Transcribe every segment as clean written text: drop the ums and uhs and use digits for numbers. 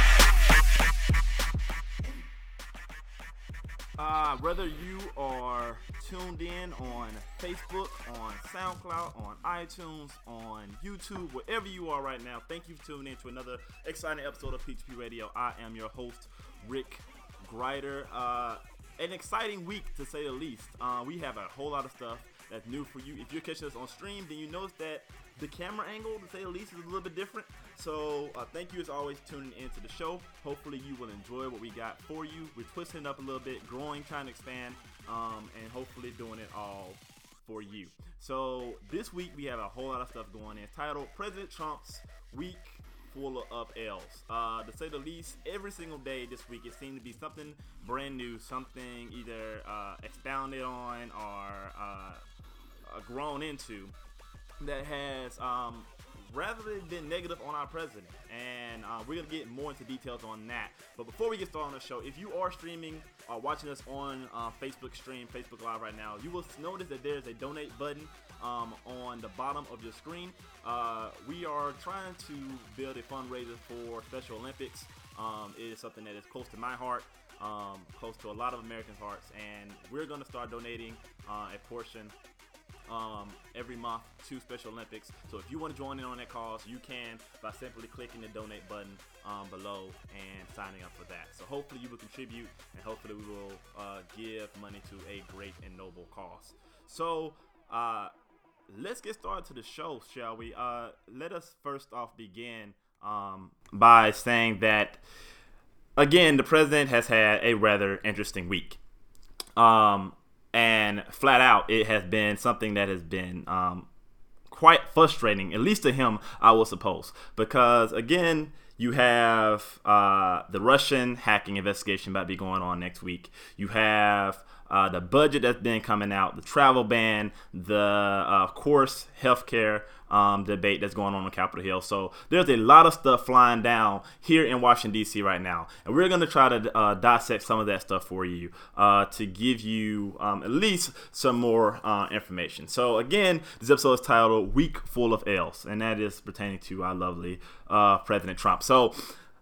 Whether you are tuned in on Facebook, on SoundCloud, on iTunes, on YouTube, wherever you are right now, thank you for tuning in to another exciting episode of P2P Radio. I am your host, Rick Greider. An exciting week, to say the least. We have a whole lot of stuff that's new for you. If you're catching us on stream, then you notice that the camera angle, to say the least, is a little bit different. So thank you, as always, tuning into the show. Hopefully you will enjoy what we got for you. We're twisting it up a little bit, growing, trying to expand, and hopefully doing it all for you. So this week we have a whole lot of stuff going in, titled President Trump's Week Full of L's. To say the least, every single day this week it seemed to be something brand new, something either expounded on or grown into, that has rather than negative on our president, and we're going to get more into details on that. But before we get started on the show, if you are streaming or watching us on Facebook stream, Facebook Live right now, you will notice that there's a donate button on the bottom of your screen. We are trying to build a fundraiser for Special Olympics. It is something that is close to my heart, close to a lot of Americans' hearts, and we're going to start donating a portion every month to Special Olympics. So if you want to join in on that cause, you can by simply clicking the donate button below and signing up for that. So hopefully you will contribute, and hopefully we will give money to a great and noble cause. So let's get started to the show, shall we? Let us first off begin by saying that, again, the president has had a rather interesting week. And flat out, it has been something that has been quite frustrating, at least to him, I will suppose. Because, again, you have the Russian hacking investigation about to be going on next week. You have the budget that's been coming out, the travel ban, the, of course, healthcare debate that's going on Capitol Hill. So there's a lot of stuff flying down here in Washington, D.C. right now. And we're going to try to dissect some of that stuff for you to give you at least some more information. So again, this episode is titled Week Full of L's, and that is pertaining to our lovely President Trump. So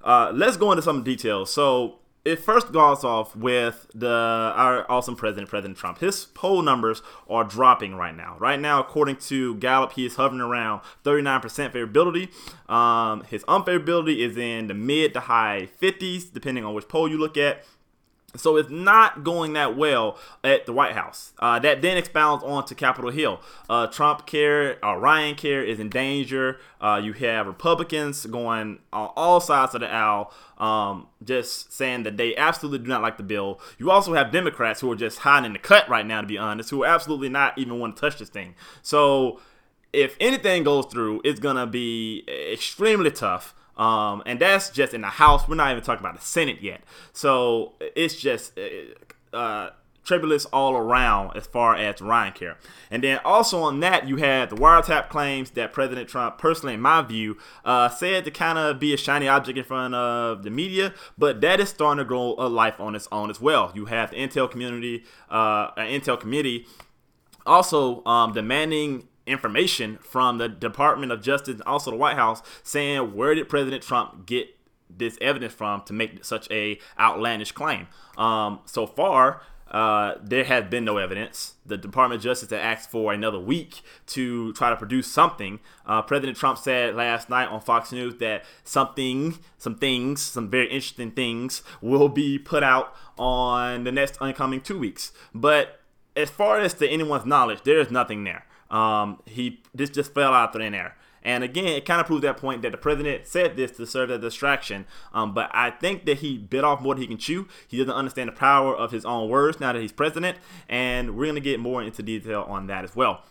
let's go into some details. So it first goes off with our awesome president, President Trump. His poll numbers are dropping right now. Right now, according to Gallup, he is hovering around 39% favorability. His unfavorability is in the mid to high 50s, depending on which poll you look at. So it's not going that well at the White House. That then expounds on to Capitol Hill. Trumpcare, Ryancare is in danger. You have Republicans going on all sides of the aisle, just saying that they absolutely do not like the bill. You also have Democrats who are just hiding in the cut right now, to be honest, who absolutely not even want to touch this thing. So if anything goes through, it's going to be extremely tough. And that's just in the House. We're not even talking about the Senate yet. So it's just tribulous all around as far as Ryancare. And then also on that, you had the wiretap claims that President Trump, personally in my view, said to kind of be a shiny object in front of the media. But that is starting to grow a life on its own as well. You have the Intel community, Intel committee also demanding information from the Department of Justice and also the White House saying, where did President Trump get this evidence from to make such a outlandish claim? So far, there has been no evidence. The Department of Justice had asked for another week to try to produce something. President Trump said last night on Fox News that some very interesting things will be put out on the next upcoming 2 weeks. But as far as to anyone's knowledge, there is nothing there. This just fell out of thin air. And again, it kind of proved that point that the president said this to serve as a distraction. But I think that he bit off more than he can chew. He doesn't understand the power of his own words now that he's president. And we're going to get more into detail on that as well.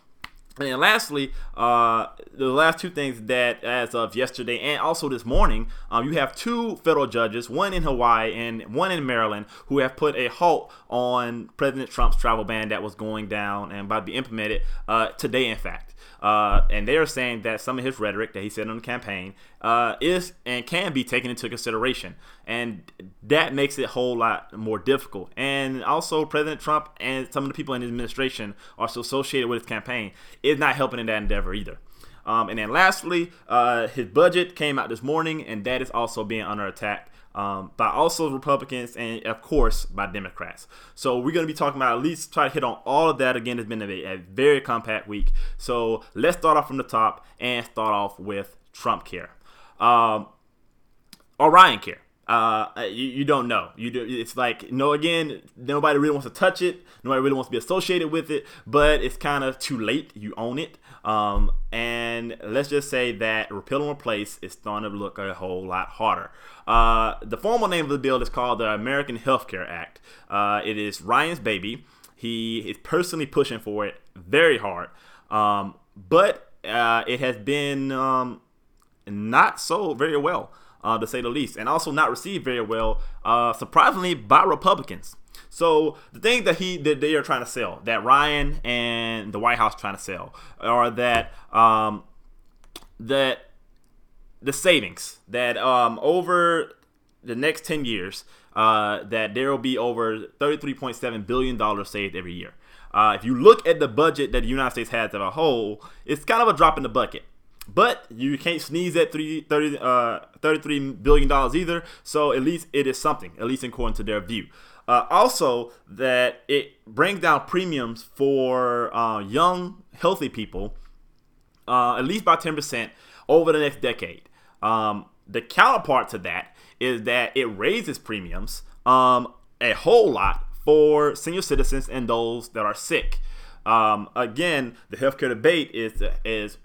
And then lastly, the last two things that as of yesterday and also this morning, you have two federal judges, one in Hawaii and one in Maryland, who have put a halt on President Trump's travel ban that was going down and about to be implemented today, in fact. And they are saying that some of his rhetoric that he said on the campaign is and can be taken into consideration. And that makes it a whole lot more difficult. And also President Trump and some of the people in his administration are also associated with his campaign is not helping in that endeavor either. And then lastly, his budget came out this morning, and that is also being under attack by also Republicans and, of course, by Democrats. So we're going to be talking about, at least try to hit on all of that. Again, it's been a very compact week. So let's start off from the top and start off with Trumpcare. Or Ryancare. You don't know. It's like, no, again, nobody really wants to touch it. Nobody really wants to be associated with it, but it's kind of too late. You own it. And let's just say that repeal and replace is starting to look a whole lot harder. The formal name of the bill is called the American Healthcare Act. It is Ryan's baby. He is personally pushing for it very hard. But it has been not sold very well. To say the least, and also not received very well, surprisingly, by Republicans. So the thing that they are trying to sell, that Ryan and the White House trying to sell, are that the savings that over the next 10 years, that there will be over $33.7 billion saved every year. If you look at the budget that the United States has as a whole, it's kind of a drop in the bucket. But you can't sneeze at $33 billion either, so at least it is something, at least according to their view. Also, that it brings down premiums for young, healthy people at least by 10% over the next decade. The counterpart to that is that it raises premiums a whole lot for senior citizens and those that are sick. Again, the healthcare debate is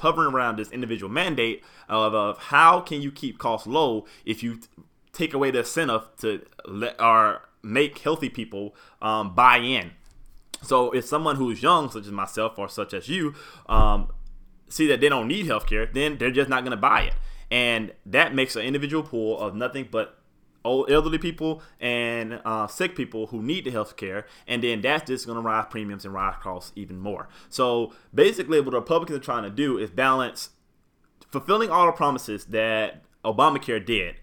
hovering around this individual mandate of how can you keep costs low if you take away the incentive to make healthy people buy in. So if someone who's young, such as myself or such as you, see that they don't need healthcare, then they're just not going to buy it. And that makes an individual pool of nothing but old elderly people and sick people who need the health care, and then that's just going to rise premiums and rise costs even more. So basically what the Republicans are trying to do is balance fulfilling all the promises that Obamacare did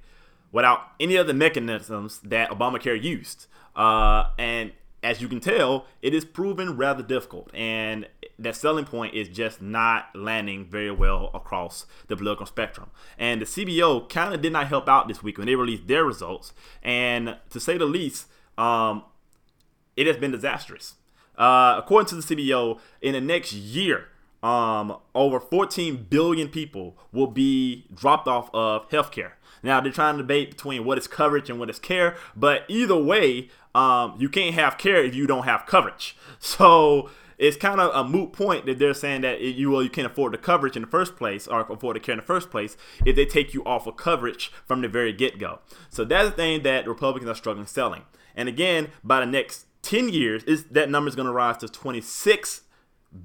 without any of the mechanisms that Obamacare used. And as you can tell, it is proven rather difficult, and that selling point is just not landing very well across the political spectrum. And the CBO kind of did not help out this week when they released their results. And to say the least, it has been disastrous. According to the CBO, in the next year, over 14 billion people will be dropped off of healthcare. Now, they're trying to debate between what is coverage and what is care, but either way, you can't have care if you don't have coverage. So it's kind of a moot point that they're saying that you can't afford the coverage in the first place or afford the care in the first place if they take you off of coverage from the very get-go. So that's the thing that Republicans are struggling selling. And again, by the next 10 years, that number is going to rise to 26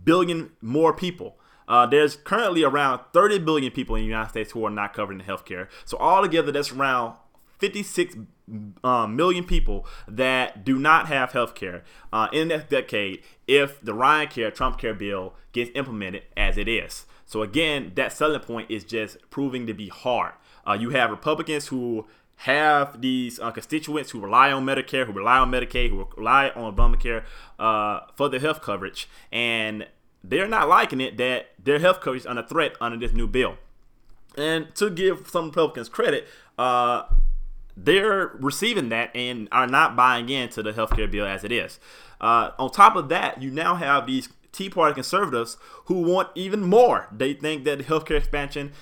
billion more people. There's currently around 30 billion people in the United States who are not covered in healthcare. So altogether, that's around 56 million people that do not have healthcare in the next decade if the Ryancare, Trumpcare bill gets implemented as it is. So again, that selling point is just proving to be hard. You have Republicans who have these constituents who rely on Medicare, who rely on Medicaid, who rely on Obamacare for their health coverage, and they're not liking it that their health care is under threat under this new bill. And to give some Republicans credit, they're receiving that and are not buying into the healthcare bill as it is. On top of that, you now have these Tea Party conservatives who want even more. They think that the healthcare expansion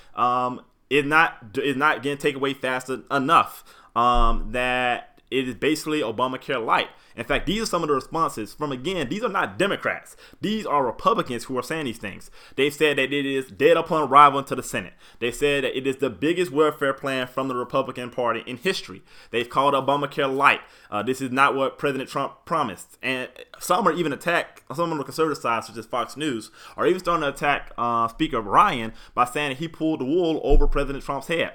is not going to take away fast enough. That it is basically Obamacare light. In fact, these are some of the responses from, again, these are not Democrats. These are Republicans who are saying these things. They said that it is dead upon arrival into the Senate. They said that it is the biggest welfare plan from the Republican Party in history. They've called Obamacare light. This is not what President Trump promised. And some are even attacked, some on the conservative side, such as Fox News, are even starting to attack Speaker Ryan by saying that he pulled the wool over President Trump's head.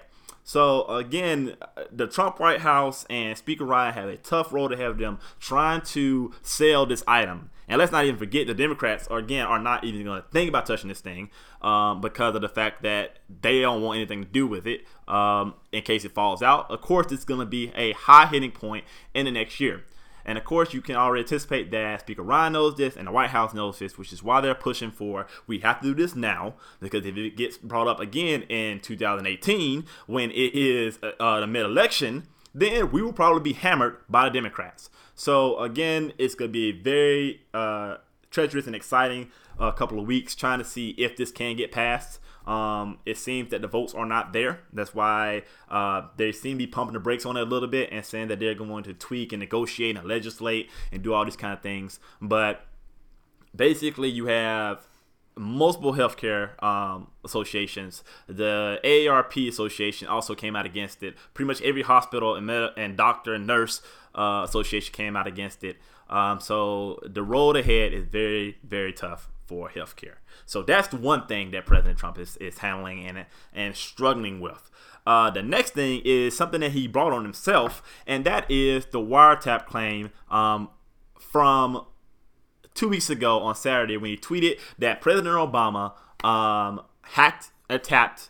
So, again, the Trump White House and Speaker Ryan have a tough role to have them trying to sell this item. And let's not even forget the Democrats, are not even going to think about touching this thing because of the fact that they don't want anything to do with it in case it falls out. Of course, it's going to be a high-hitting point in the next year. And, of course, you can already anticipate that Speaker Ryan knows this and the White House knows this, which is why they're pushing for, we have to do this now, because if it gets brought up again in 2018 when it is the mid-election, then we will probably be hammered by the Democrats. So, again, it's going to be a very treacherous and exciting couple of weeks trying to see if this can get passed. It seems that the votes are not there. That's why they seem to be pumping the brakes on it a little bit and saying that they're going to tweak and negotiate and legislate and do all these kind of things. But basically, you have multiple healthcare associations. The AARP association also came out against it. Pretty much every hospital and doctor and nurse association came out against it. So the road ahead is very, very tough for healthcare. So that's the one thing that President Trump is handling and struggling with. The next thing is something that he brought on himself, and that is the wiretap claim from 2 weeks ago on Saturday when he tweeted that President Obama hacked and tapped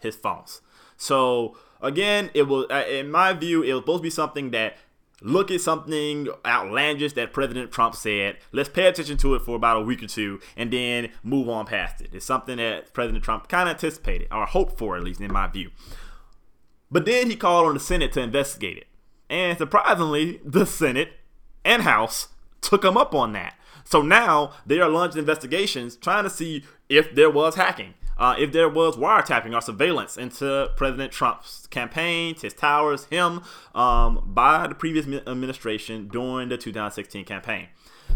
his phones. So again, it was, in my view, it was supposed to be something that look at something outlandish that President Trump said. Let's pay attention to it for about a week or two and then move on past it. It's something that President Trump kind of anticipated or hoped for, at least in my view. But then he called on the Senate to investigate it. And surprisingly, the Senate and House took him up on that. So now they are launching investigations trying to see if there was hacking. If there was wiretapping or surveillance into President Trump's campaigns, his towers, him, by the previous administration during the 2016 campaign.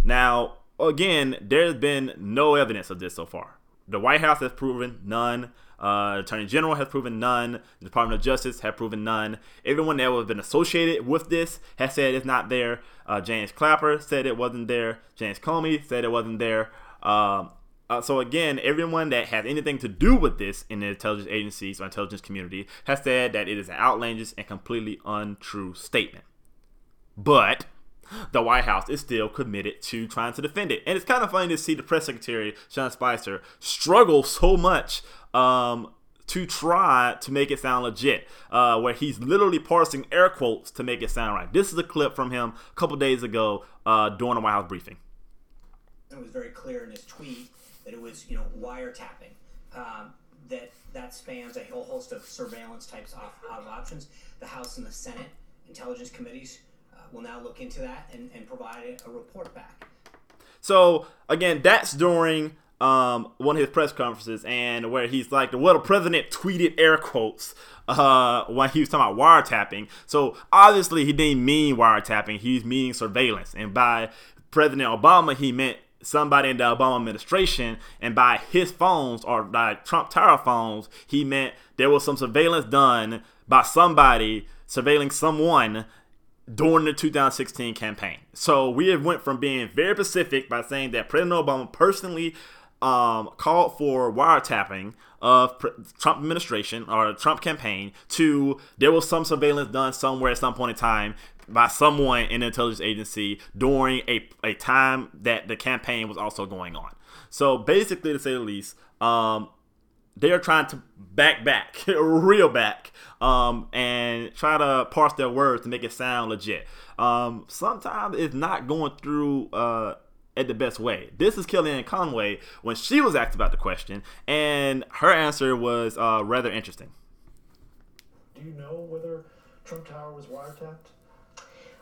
Now, again, there's been no evidence of this so far. The White House has proven none. The Attorney General has proven none. The Department of Justice has proven none. Everyone that has been associated with this has said it's not there. James Clapper said it wasn't there. James Comey said it wasn't there. So again, everyone that has anything to do with this in the intelligence agencies or intelligence community has said that it is an outlandish and completely untrue statement. But the White House is still committed to trying to defend it. And it's kind of funny to see the press secretary, Sean Spicer, struggle so much to try to make it sound legit, where he's literally parsing air quotes to make it sound right. This is a clip from him a couple days ago during a White House briefing. It was very clear in his tweet that it was, wiretapping, that spans a whole host of surveillance types of options. The House and the Senate Intelligence Committees will now look into that and provide a report back. So, again, that's during one of his press conferences and where he's like, well, the president tweeted air quotes when he was talking about wiretapping. So, obviously, he didn't mean wiretapping. He's meaning surveillance. And by President Obama, he meant somebody in the Obama administration, and by his phones or by Trump Tower phones, he meant there was some surveillance done by somebody surveilling someone during the 2016 campaign. So we have went from being very specific by saying that President Obama personally called for wiretapping of Trump administration or Trump campaign to there was some surveillance done somewhere at some point in time by someone in an intelligence agency during a time that the campaign was also going on. So basically, to say the least, they are trying to back, real back, and try to parse their words to make it sound legit. Sometimes it's not going through at the best way. This is Kellyanne Conway when she was asked about the question, and her answer was rather interesting. Do you know whether Trump Tower was wiretapped?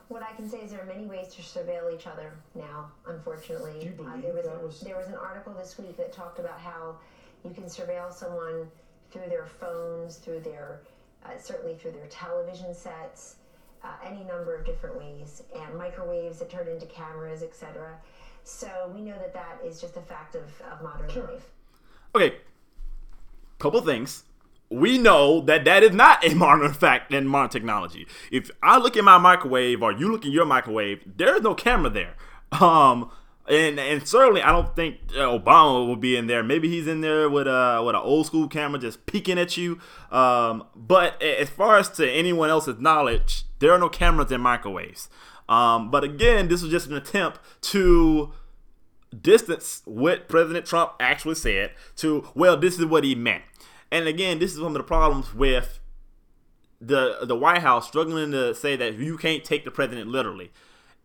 What I can say is there are many ways to surveil each other now, unfortunately. Do you believe there was an article this week that talked about how you can surveil someone through their phones, through their certainly through their television sets, any number of different ways, and microwaves that turn into cameras, etc. So we know that that is just a fact of modern life. Okay, couple things. We know that that is not a modern fact in modern technology. If I look at my microwave or you look at your microwave, there is no camera there. And certainly I don't think Obama will be in there. Maybe he's in there with an old school camera just peeking at you. But as far as to anyone else's knowledge, there are no cameras in microwaves. But again, this was just an attempt to distance what President Trump actually said to, well, this is what he meant. And again, this is one of the problems with the White House struggling to say that you can't take the president literally.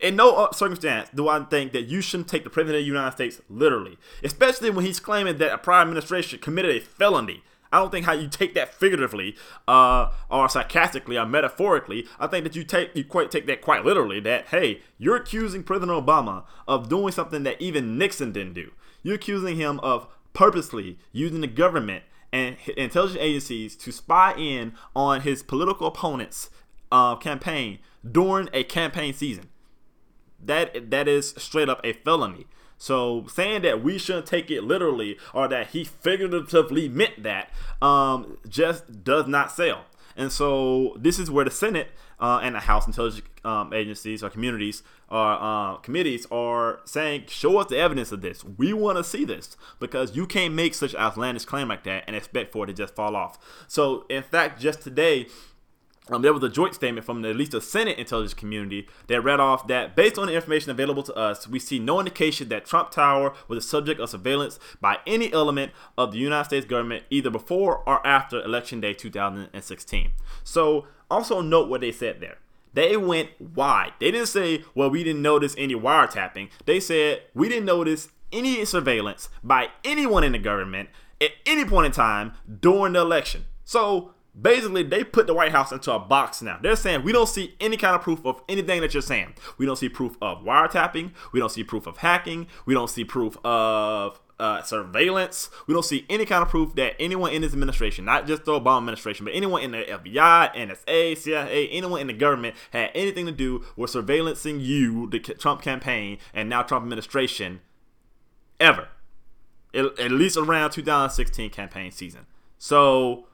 In no circumstance do I think that you shouldn't take the president of the United States literally, especially when he's claiming that a prior administration committed a felony. I don't think how you take that figuratively or sarcastically or metaphorically. I think that you take that quite literally, that, hey, you're accusing President Obama of doing something that even Nixon didn't do. You're accusing him of purposely using the government and intelligence agencies to spy in on his political opponent's campaign during a campaign season. That is straight up a felony. So saying that we shouldn't take it literally or that he figuratively meant that just does not sell. And so this is where the Senate and the House intelligence agencies or communities or committees are saying, show us the evidence of this. We want to see this, because you can't make such an outlandish claim like that and expect for it to just fall off. So, in fact, just today, there was a joint statement from at least the Senate intelligence community that read off that, based on the information available to us, we see no indication that Trump Tower was the subject of surveillance by any element of the United States government either before or after Election Day 2016. So, also note what they said there. They went wide. They didn't say, well, we didn't notice any wiretapping. They said, we didn't notice any surveillance by anyone in the government at any point in time during the election. So basically, they put the White House into a box now. They're saying, we don't see any kind of proof of anything that you're saying. We don't see proof of wiretapping. We don't see proof of hacking. We don't see proof of surveillance. We don't see any kind of proof that anyone in this administration, not just the Obama administration, but anyone in the FBI, NSA, CIA, anyone in the government had anything to do with surveillancing you, the Trump campaign, and now Trump administration, ever. At least around 2016 campaign season. So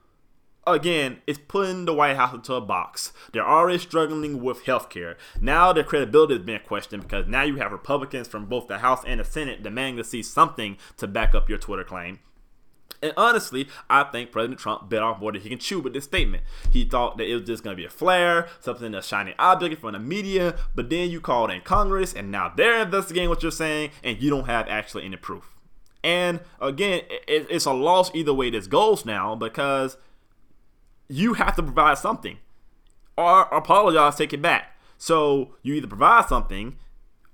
again, it's putting the White House into a box. They're already struggling with healthcare. Now their credibility has been questioned, because now you have Republicans from both the House and the Senate demanding to see something to back up your Twitter claim. And honestly, I think President Trump bit off more than he can chew with this statement. He thought that it was just going to be a flare, something, a shiny object in front of the media, but then you called in Congress, and now they're investigating what you're saying, and you don't have actually any proof. And again, it's a loss either way this goes now, because you have to provide something or apologize, take it back. So you either provide something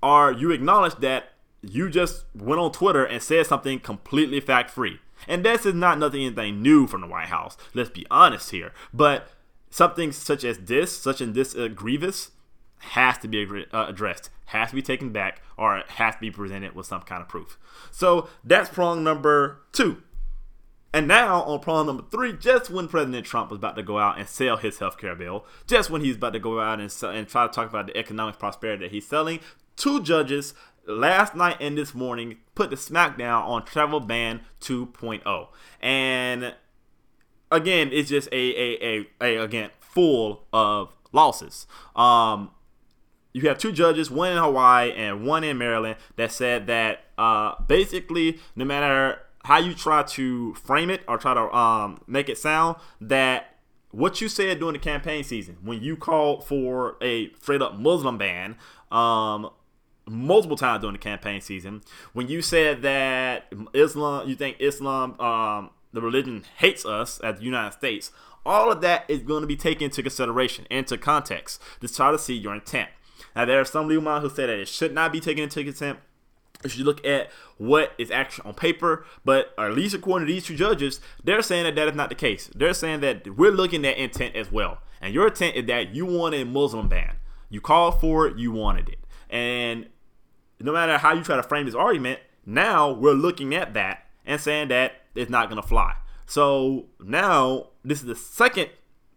or you acknowledge that you just went on Twitter and said something completely fact-free. And this is not anything new from the White House. Let's be honest here. But something such as this, grievous, has to be addressed, has to be taken back, or it has to be presented with some kind of proof. So that's prong number 2. And now on problem number 3, just when President Trump was about to go out and sell his healthcare bill, just when he's about to go out and sell, and try to talk about the economic prosperity that he's selling, 2 judges last night and this morning put the smackdown on travel ban 2.0. And again, it's just again full of losses. You have 2 judges, one in Hawaii and one in Maryland, that said that basically no matter how you try to frame it or try to make it sound, that what you said during the campaign season, when you called for a straight up Muslim ban multiple times during the campaign season, when you said that Islam, the religion, hates us as the United States, all of that is going to be taken into consideration, into context, to try to see your intent. Now, there are some legal minds who say that it should not be taken into contempt. If you look at what is actually on paper, but at least according to these two judges, they're saying that that is not the case. They're saying that we're looking at intent as well. And your intent is that you want a Muslim ban. You called for it, you wanted it. And no matter how you try to frame this argument, now we're looking at that and saying that it's not going to fly. So now this is the second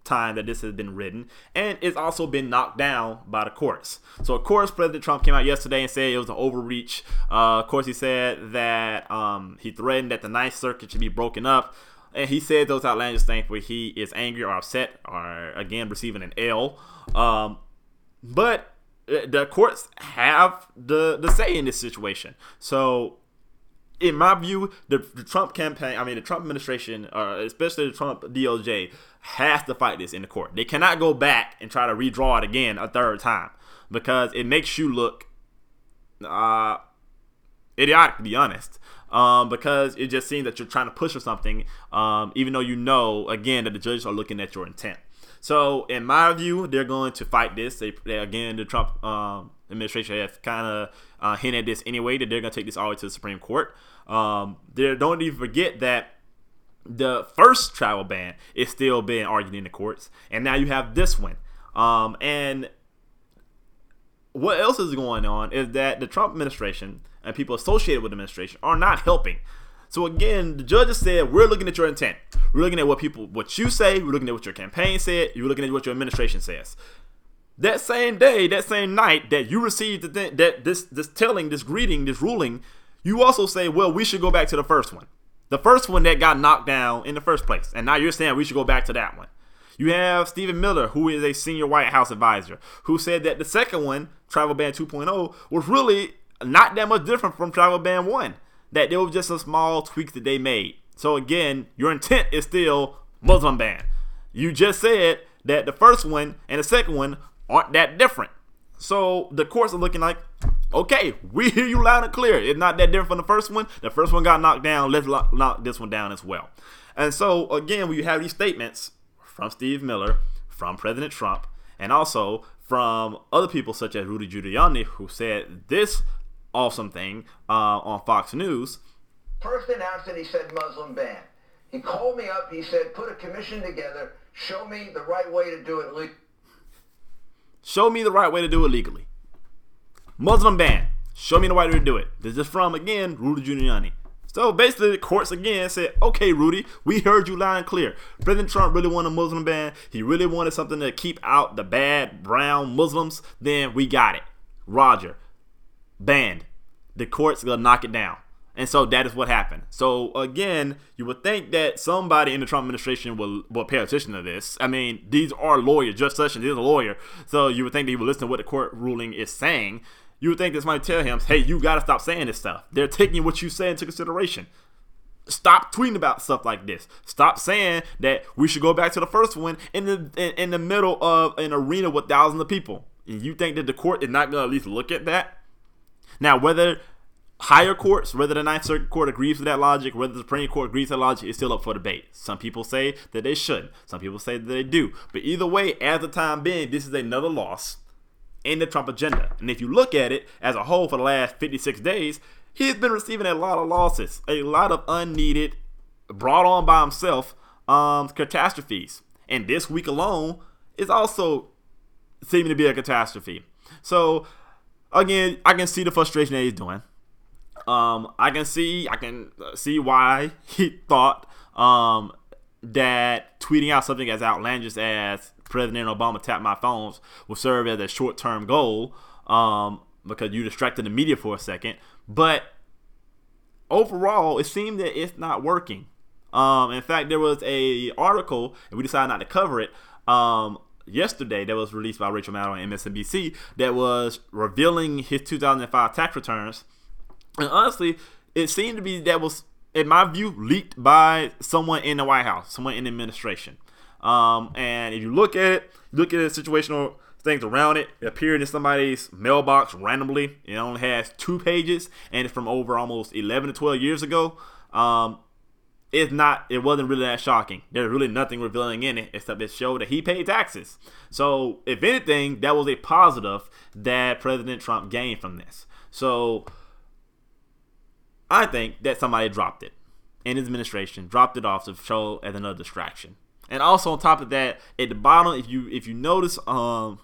time that this has been written, and it's also been knocked down by the courts. So of course President Trump came out yesterday and said it was an overreach. Of course he said that he threatened that the Ninth Circuit should be broken up, and he said those outlandish things where he is angry or upset or again receiving an L. But the courts have the say in this situation. So in my view, the Trump campaign, I mean, the Trump administration, especially the Trump DOJ, has to fight this in the court. They cannot go back and try to redraw it again a third time, because it makes you look idiotic, to be honest, because it just seems that you're trying to push for something, even though you know, again, that the judges are looking at your intent. So, in my view, they're going to fight this. They again, the Trump administration has kind of hinted at this anyway, that they're going to take this all the way to the Supreme Court. They don't even forget that the first travel ban is still being argued in the courts, and now you have this one. And what else is going on is that the Trump administration and people associated with the administration are not helping. So again, the judges said, we're looking at your intent. We're looking at what you say. We're looking at what your campaign said. You're looking at what your administration says. That same day, that same night that you received this ruling, you also say, well, we should go back to the first one. The first one that got knocked down in the first place. And now you're saying we should go back to that one. You have Stephen Miller, who is a senior White House advisor, who said that the second one, Travel Ban 2.0, was really not that much different from Travel Ban 1. That there was just a small tweak that they made. So again, your intent is still Muslim ban. You just said that the first one and the second one aren't that different. So the courts are looking like, okay, we hear you loud and clear. It's not that different from the first one. The first one got knocked down. Let's knock this one down as well. And so again, when you have these statements from Steve Miller, from President Trump, and also from other people such as Rudy Giuliani, who said this awesome thing on Fox News. First announced it, he said Muslim ban. He called me up, he said, put a commission together, show me the right way to do it legally. Show me the right way to do it legally. Muslim ban. Show me the right way to do it. This is from, again, Rudy Giuliani. So basically the courts again said, okay, Rudy, we heard you loud and clear. President Trump really wanted a Muslim ban. He really wanted something to keep out the bad brown Muslims. Then we got it. Roger. Banned. The court's gonna knock it down. And so that is what happened. So again, you would think that somebody in the Trump administration will pay attention to this. I mean, these are lawyers. Judge Sessions is a lawyer. So you would think that he would listen to what the court ruling is saying. You would think this might tell him, hey, you gotta stop saying this stuff. They're taking what you say into consideration. Stop tweeting about stuff like this. Stop saying that we should go back to the first one in the middle of an arena with thousands of people. And you think that the court is not gonna at least look at that? Now, whether higher courts, whether the Ninth Circuit Court agrees with that logic, whether the Supreme Court agrees with that logic, is still up for debate. Some people say that they shouldn't. Some people say that they do. But either way, as the time being, this is another loss in the Trump agenda. And if you look at it as a whole for the last 56 days, he's been receiving a lot of losses, a lot of unneeded, brought on by himself, catastrophes. And this week alone is also seeming to be a catastrophe. So again, I can see the frustration that he's doing. I can see why he thought that tweeting out something as outlandish as President Obama tapped my phones will serve as a short-term goal because you distracted the media for a second. But overall, it seemed that it's not working. In fact, there was a article, and we decided not to cover it, yesterday that was released by Rachel Maddow on MSNBC that was revealing his 2005 tax returns. And honestly, it seemed to be that was, in my view, leaked by someone in the White House, someone in the administration. And if you look at it, look at the situational things around it, it appeared in somebody's mailbox randomly. It only has 2 pages, and it's from over almost 11 to 12 years ago. It wasn't really that shocking. There's really nothing revealing in it except it showed that he paid taxes. So, if anything, that was a positive that President Trump gained from this. So, I think that somebody dropped it in his administration, dropped it off to show as another distraction. And also on top of that, at the bottom, if you notice, the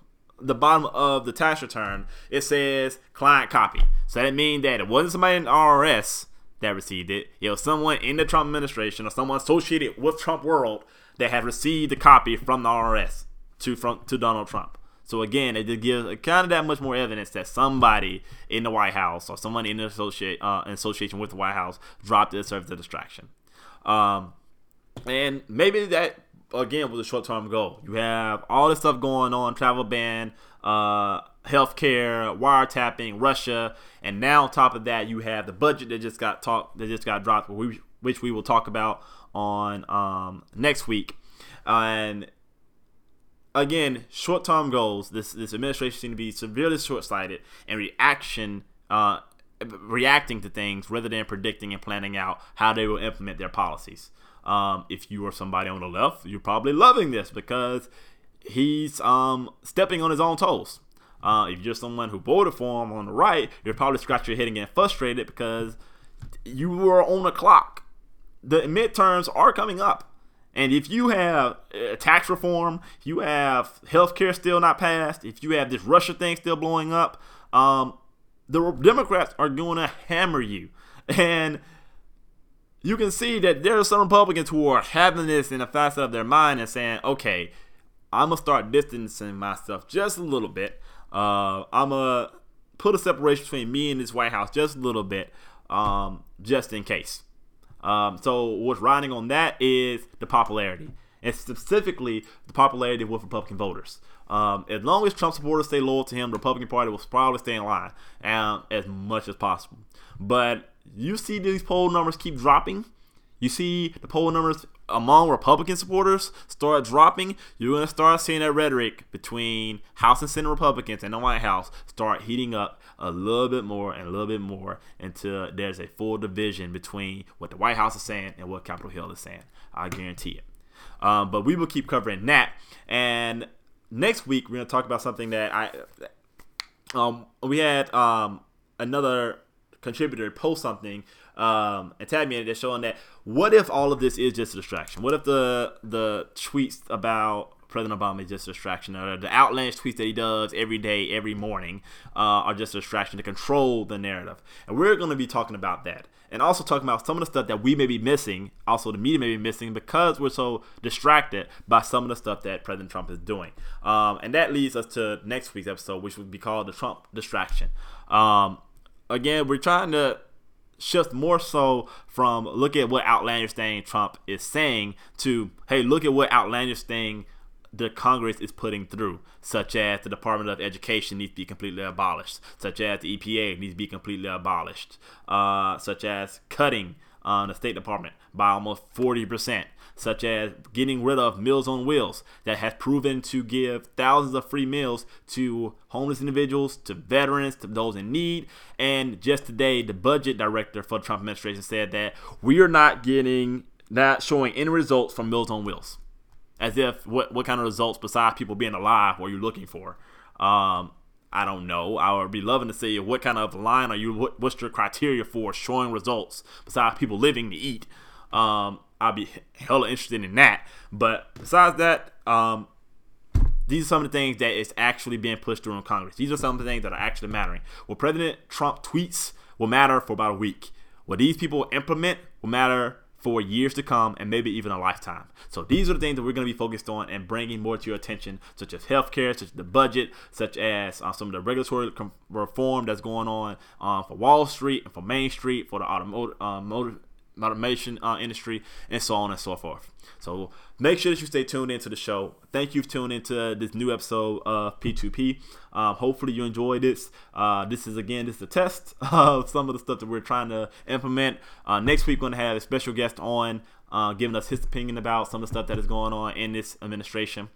bottom of the tax return, it says client copy. So that means that it wasn't somebody in the IRS that received it. It was someone in the Trump administration or someone associated with Trump world that had received the copy from the IRS to Donald Trump. So again, it gives kind of that much more evidence that somebody in the White House or someone in association with the White House dropped it to serve as a distraction. And maybe that, again, was a short-term goal. You have all this stuff going on, travel ban, healthcare, wiretapping, Russia, and now on top of that, you have the budget that just got dropped, which we will talk about on next week. And again, short-term goals. This administration seems to be severely short-sighted and reacting to things rather than predicting and planning out how they will implement their policies. If you are somebody on the left, you're probably loving this because he's stepping on his own toes. If you're someone who voted for him on the right, you'll probably scratch your head and get frustrated because you were on a clock. The midterms are coming up. And if you have tax reform, you have healthcare still not passed, if you have this Russia thing still blowing up, the Democrats are going to hammer you. And you can see that there are some Republicans who are having this in the facet of their mind and saying, okay, I'm going to start distancing myself just a little bit. I'm going to put a separation between me and this White House just a little bit, just in case. So what's riding on that is the popularity, and specifically the popularity with Republican voters. As long as Trump supporters stay loyal to him, the Republican Party will probably stay in line as much as possible. But you see these poll numbers keep dropping. You see the poll numbers among Republican supporters start dropping. You're going to start seeing that rhetoric between House and Senate Republicans and the White House start heating up a little bit more and a little bit more until there's a full division between what the White House is saying and what Capitol Hill is saying. I guarantee it. But we will keep covering that. And next week, we're going to talk about something that we had another contributor post something and tag me in it. They're showing that what if all of this is just a distraction? What if the tweets about President Obama is just a distraction, or the outlandish tweets that he does every day, every morning are just a distraction to control the narrative? And we're going to be talking about that, and also talking about some of the stuff that we may be missing, also the media may be missing, because we're so distracted by some of the stuff that President Trump is doing. And that leads us to next week's episode, which would be called The Trump Distraction. Again, we're trying to shift more so from look at what outlandish thing Trump is saying to, hey, look at what outlandish thing the Congress is putting through, such as the Department of Education needs to be completely abolished, such as the EPA needs to be completely abolished, such as cutting on the State Department by almost 40%, such as getting rid of Meals on Wheels that has proven to give thousands of free meals to homeless individuals, to veterans, to those in need. And just today, the budget director for the Trump administration said that we are not showing any results from Meals on Wheels. As if what kind of results besides people being alive are you looking for? I don't know. I would be loving to see what kind of line are you, what's your criteria for showing results besides people living to eat? I'd be hella interested in that. But besides that, these are some of the things that is actually being pushed through in Congress. These are some of the things that are actually mattering. What President Trump tweets will matter for about a week. What these people implement will matter for years to come, and maybe even a lifetime. So these are the things that we're going to be focused on and bringing more to your attention, such as healthcare, such as the budget, such as some of the regulatory reform that's going on for Wall Street and for Main Street, for the automation industry, and so on and so forth. So make sure that you stay tuned into the show. Thank you for tuning into this new episode of P2P. Hopefully you enjoyed this. This is a test of some of the stuff that we're trying to implement. Next week we're going to have a special guest on giving us his opinion about some of the stuff that is going on in this administration,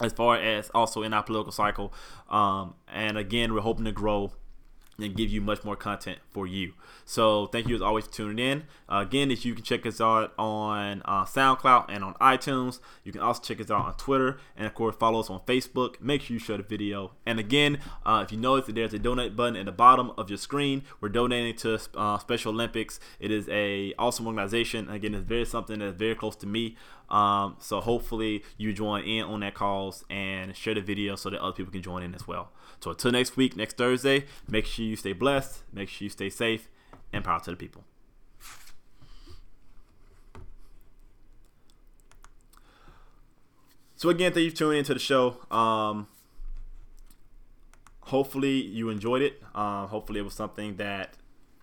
as far as also in our political cycle. And again, we're hoping to grow and give you much more content for you. So thank you as always for tuning in. Again, if you can check us out on SoundCloud and on iTunes. You can also check us out on Twitter. And, of course, follow us on Facebook. Make sure you share the video. And, again, if you notice that there's a donate button at the bottom of your screen, we're donating to Special Olympics. It is a awesome organization. Again, it's very something that's very close to me. So hopefully you join in on that cause and share the video so that other people can join in as well. So until next week, next Thursday, make sure you stay blessed, make sure you stay safe, and power to the people. So again, thank you for tuning into the show. Hopefully you enjoyed it. Hopefully it was something that